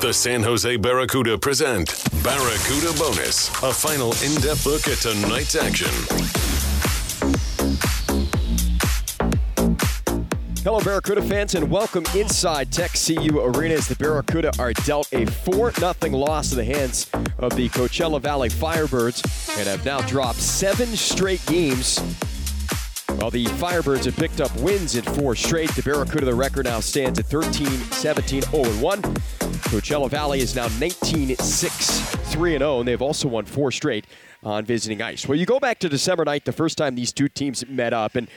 The San Jose Barracuda present Barracuda Bonus, a final in-depth look at tonight's action. Hello, Barracuda fans, and welcome inside Tech CU Arena as the Barracuda are dealt a 4-0 loss in the hands of the Coachella Valley Firebirds and have now dropped 7 straight games. While the Firebirds have picked up wins in 4 straight, the Barracuda, the record now stands at 13-17-0-1. Coachella Valley is now 19-6-3-0, and they've also won 4 straight on visiting ice. Well, you go back to December 9th, the first time these two teams met up, and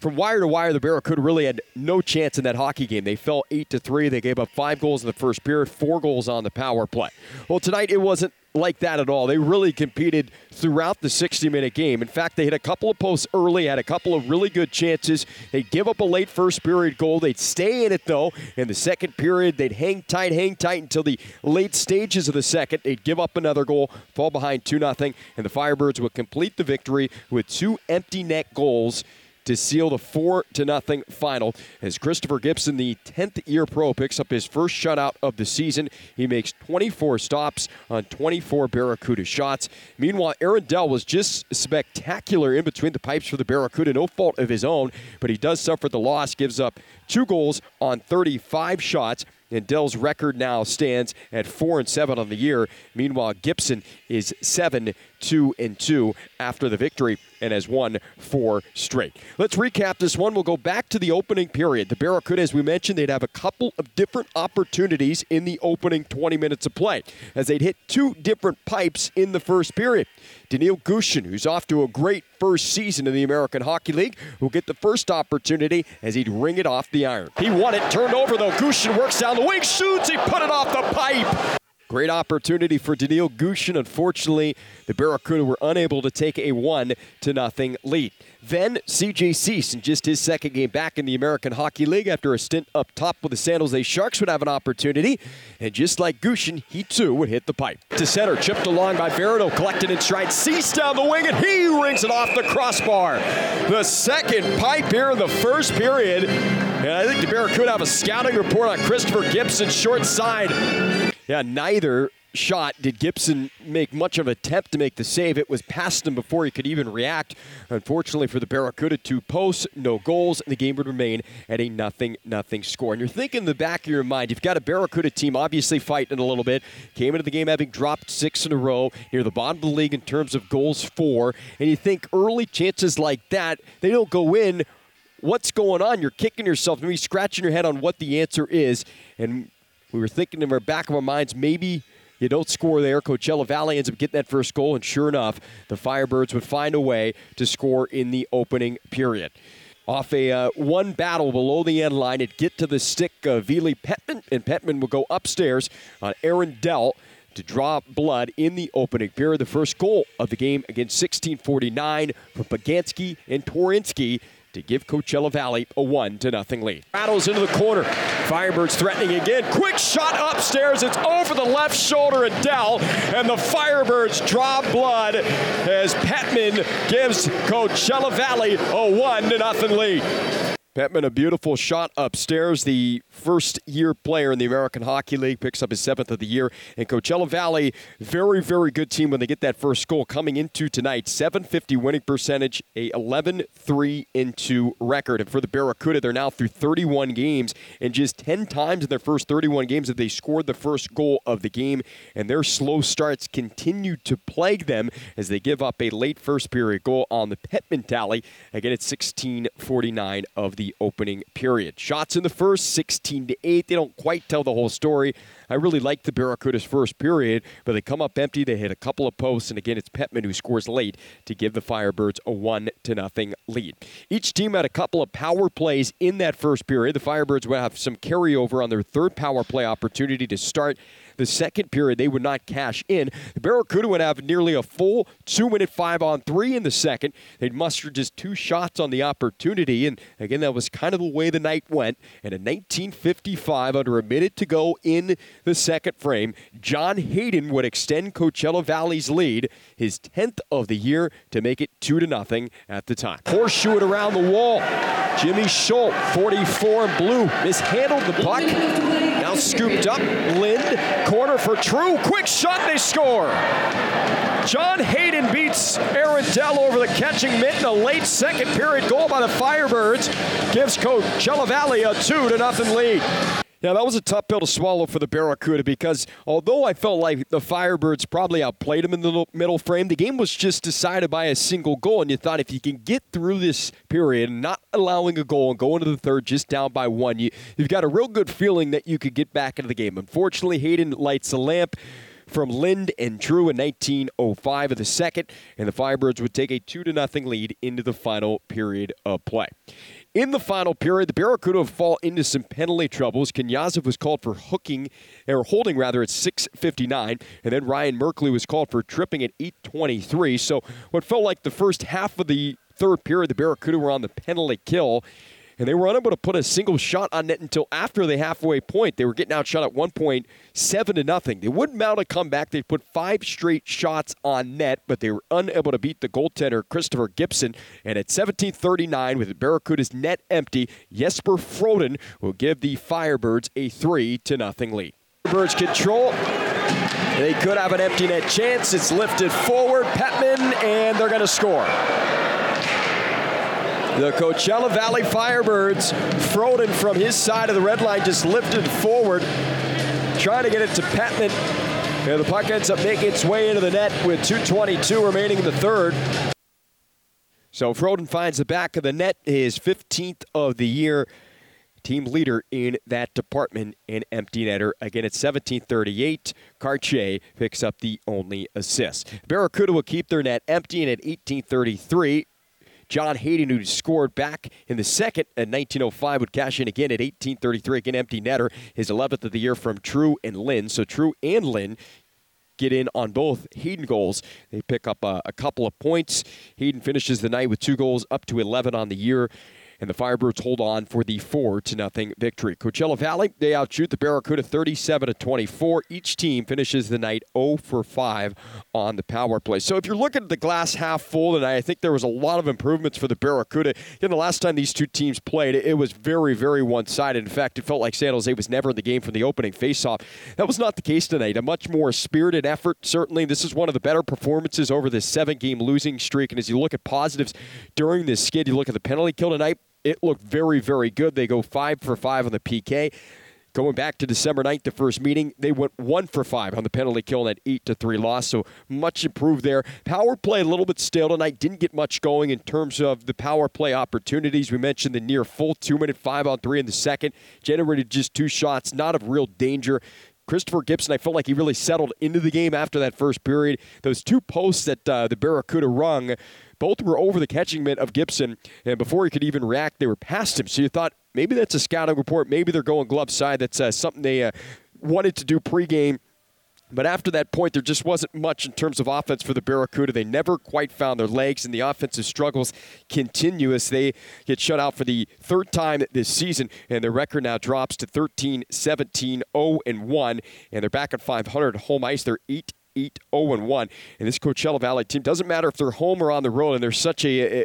from wire to wire, the Barracuda really had no chance in that hockey game. They fell 8-3. They gave up 5 goals in the first period, 4 goals on the power play. Well, tonight it wasn't like that at all. They really competed throughout the 60-minute game. In fact, they hit a couple of posts early, had a couple of really good chances. They'd give up a late first period goal. They'd stay in it, though. In the second period, they'd hang tight until the late stages of the second. They'd give up another goal, fall behind 2-0, and the Firebirds would complete the victory with 2 empty net goals to seal the 4-0 final as Christopher Gibson, the 10th year pro, picks up his first shutout of the season. He makes 24 stops on 24 Barracuda shots. Meanwhile, Aaron Dell was just spectacular in between the pipes for the Barracuda, no fault of his own, but he does suffer the loss, gives up 2 goals on 35 shots. And Dell's record now stands at 4-7 on the year. Meanwhile, Gibson is 7-2-2 after the victory and has won 4 straight. Let's recap this one. We'll go back to the opening period. The Barracuda, as we mentioned, they'd have a couple of different opportunities in the opening 20 minutes of play as they'd hit 2 different pipes in the first period. Daniil Gushin, who's off to a great first season in the American Hockey League, will get the first opportunity as he'd ring it off the iron. He won it, turned over though. Gushin works down the wing, shoots, he put it off the pipe. Great opportunity for Daniil Gushin. Unfortunately, the Barracuda were unable to take a 1-0 lead. Then CJ Cease, in just his second game back in the American Hockey League after a stint up top with the San Jose Sharks, would have an opportunity. And just like Gushin, he too would hit the pipe. To center, chipped along by Barreto, collected in stride. Cease down the wing, and he rings it off the crossbar. The second pipe here in the first period. And I think the Barracuda have a scouting report on Christopher Gibson, short side. Yeah, neither shot did Gibson make much of an attempt to make the save. It was past him before he could even react. Unfortunately for the Barracuda, 2 posts, no goals, and the game would remain at a 0-0 score. And you're thinking in the back of your mind, you've got a Barracuda team obviously fighting a little bit. Came into the game having dropped 6 in a row, near the bottom of the league in terms of goals for. And you think early chances like that, they don't go in. What's going on? You're kicking yourself, maybe scratching your head on what the answer is. And we were thinking in our back of our minds, maybe you don't score there. Coachella Valley ends up getting that first goal, and sure enough, the Firebirds would find a way to score in the opening period. Off a one battle below the end line, it'd get to the stick of Vili Petman, and Petman will go upstairs on Aaron Dell to draw blood in the opening period. The first goal of the game against 1649 from Paganski and Torinski to give Coachella Valley a 1-0 lead. Rattles into the corner. Firebirds threatening again. Quick shot upstairs. It's over the left shoulder of Dell, and the Firebirds draw blood as Petman gives Coachella Valley a 1-0 lead. Petman, a beautiful shot upstairs. The first-year player in the American Hockey League picks up his 7th of the year. And Coachella Valley, very, very good team when they get that first goal coming into tonight. .750 winning percentage, a 11-3-2 record. And for the Barracuda, they're now through 31 games. And just 10 times in their first 31 games have they scored the first goal of the game. And their slow starts continue to plague them as they give up a late first period goal on the Petman tally. Again, it's 16:49 of the the opening period. Shots in the first, 16-8. They don't quite tell the whole story. I really liked the Barracuda's first period, but they come up empty. They hit a couple of posts, and again, it's Petman who scores late to give the Firebirds a 1-0 lead. Each team had a couple of power plays in that first period. The Firebirds would have some carryover on their third power play opportunity to start the second period. They would not cash in. The Barracuda would have nearly a full 2 minute 5-on-3 in the second. They'd mustered just 2 shots on the opportunity, and again, that was kind of the way the night went. And in 1955, under a minute to go in the second frame, John Hayden would extend Coachella Valley's lead, his 10th of the year, to make it 2-0 at the time. Horseshoe it around the wall. Jimmy Schultz, 44 in blue, mishandled the puck. Now scooped up. Lynn, corner for True. Quick shot, they score. John Hayden beats Aaron Dell over the catching mitt in a late second period goal by the Firebirds. Gives Coachella Valley a 2-0 lead. Yeah, that was a tough pill to swallow for the Barracuda because although I felt like the Firebirds probably outplayed them in the middle frame, the game was just decided by a single goal, and you thought if you can get through this period, not allowing a goal and go into the third just down by 1, you've got a real good feeling that you could get back into the game. Unfortunately, Hayden lights a lamp from Lynn and Drew in 1905 of the second, and the Firebirds would take a 2-0 lead into the final period of play. In the final period, the Barracuda would fall into some penalty troubles. Knyazev was called for holding at 6:59, and then Ryan Merkley was called for tripping at 8:23. So what felt like the first half of the third period, the Barracuda were on the penalty kill, and they were unable to put a single shot on net until after the halfway point. They were getting outshot at 1 point, 7-0. They would mount a comeback. They put 5 straight shots on net, but they were unable to beat the goaltender, Christopher Gibson. And at 17:39, with the Barracuda's net empty, Jesper Froden will give the Firebirds a 3-0 lead. Birds control. They could have an empty net chance. It's lifted forward, Petman, and they're going to score. The Coachella Valley Firebirds, Froden from his side of the red line just lifted forward, trying to get it to Petman, and the puck ends up making its way into the net with 2:22 remaining in the third. So Froden finds the back of the net, his 15th of the year, team leader in that department, an empty netter. Again, at 17:38, Cartier picks up the only assist. Barracuda will keep their net empty, and at 18:33, John Hayden, who scored back in the second at 19:05, would cash in again at 18:33. Again, empty netter, his 11th of the year from True and Lynn. So True and Lynn get in on both Hayden goals. They pick up a couple of points. Hayden finishes the night with 2 goals, up to 11 on the year. And the Firebirds hold on for the 4-0 victory. Coachella Valley, they outshoot the Barracuda 37-24. Each team finishes the night 0-for-5 on the power play. So if you're looking at the glass half full tonight, I think there was a lot of improvements for the Barracuda. You know, the last time these two teams played, it was very, very one-sided. In fact, it felt like San Jose was never in the game from the opening faceoff. That was not the case tonight. A much more spirited effort, certainly. This is one of the better performances over this 7-game losing streak. And as you look at positives during this skid, you look at the penalty kill tonight. It looked very, very good. They go 5-for-5 on the PK. Going back to December 9th, the first meeting, they went 1-for-5 on the penalty kill and an 8-3 loss, so much improved there. Power play a little bit stale tonight. Didn't get much going in terms of the power play opportunities. We mentioned the near full 2-minute 5-on-3 in the second. Generated just 2 shots, not of real danger. Christopher Gibson, I felt like he really settled into the game after that first period. Those 2 posts that the Barracuda rung, both were over the catching mitt of Gibson, and before he could even react, they were past him. So you thought, maybe that's a scouting report. Maybe they're going glove side. That's something they wanted to do pregame. But after that point, there just wasn't much in terms of offense for the Barracuda. They never quite found their legs, and the offensive struggles continue as they get shut out for the 3rd time this season, and their record now drops to 13-17, 0-1, and they're back at 500 home ice. They're 8-0-1, and this Coachella Valley team, doesn't matter if they're home or on the road, and they're such a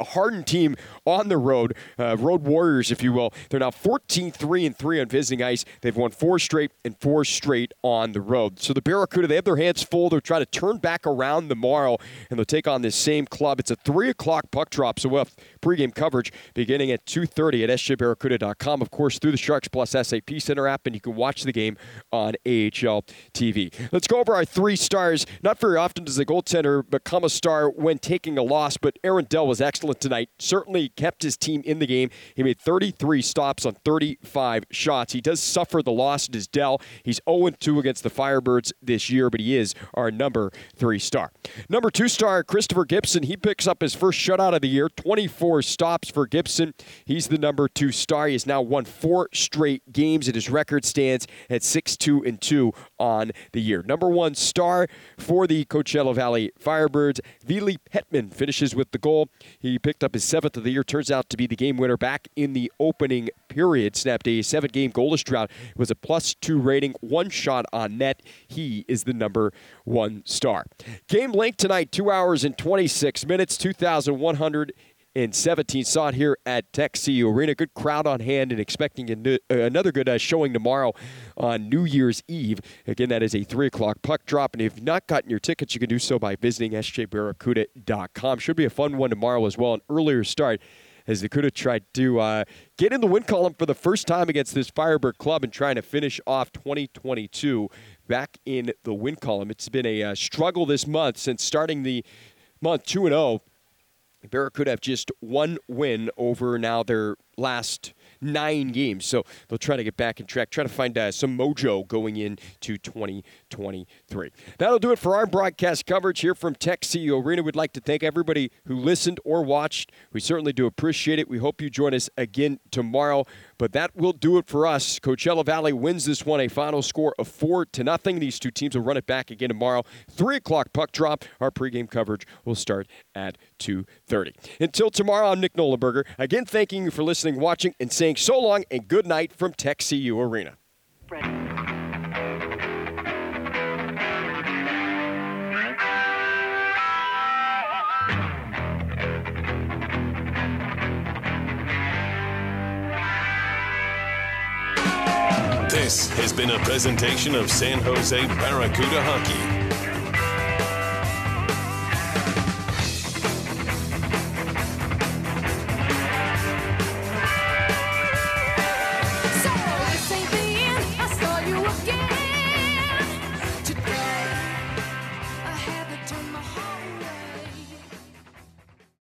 hardened team on the road, road warriors, if you will. They're now 14-3-3 on visiting ice. They've won 4 straight and 4 straight on the road. So the Barracuda, they have their hands full. They'll try to turn back around tomorrow, and they'll take on this same club. It's a 3 o'clock puck drop, so we'll have pregame coverage beginning at 2:30 at sjbarracuda.com, of course, through the Sharks plus SAP Center app, and you can watch the game on AHL TV. Let's go over our 3 stars. Not very often does the goaltender become a star when taking a loss, but Aaron Dell was actually excellent tonight. Certainly kept his team in the game. He made 33 stops on 35 shots. He does suffer the loss to Dell. He's 0-2 against the Firebirds this year, but he is our number 3 star. Number 2 star, Christopher Gibson. He picks up his first shutout of the year. 24 stops for Gibson. He's the number 2 star. He has now won 4 straight games, and his record stands at 6-2-2 on the year. Number 1 star for the Coachella Valley Firebirds, Vili Petman finishes with the goal. He picked up his 7th of the year. Turns out to be the game winner back in the opening period. Snapped a 7-game goalless drought. It was a +2 rating, 1 shot on net. He is the number 1 star. Game length tonight, 2 hours and 26 minutes, 2,117 sought here at Tech CU Arena. Good crowd on hand and expecting another good showing tomorrow on New Year's Eve. Again, that is a 3 o'clock puck drop. And if you've not gotten your tickets, you can do so by visiting sjbarracuda.com. Should be a fun one tomorrow as well. An earlier start as the Cuda tried to get in the win column for the first time against this Firebird club and trying to finish off 2022 back in the win column. It's been a struggle this month since starting the month 2-0. Barracuda have just 1 win over now their last 9 games. So they'll try to get back in track, try to find some mojo going into 2023. That'll do it for our broadcast coverage here from Tech CU Arena. We'd like to thank everybody who listened or watched. We certainly do appreciate it. We hope you join us again tomorrow. But that will do it for us. Coachella Valley wins this one, a final score of 4-0. These two teams will run it back again tomorrow. 3 o'clock puck drop. Our pregame coverage will start at 2:30. Until tomorrow, I'm Nick Nolenberger. Again, thanking you for listening, watching, and saying so long and good night from Tech CU Arena. Right. This has been a presentation of San Jose Barracuda Hockey. So, St. Ian, I saw you again.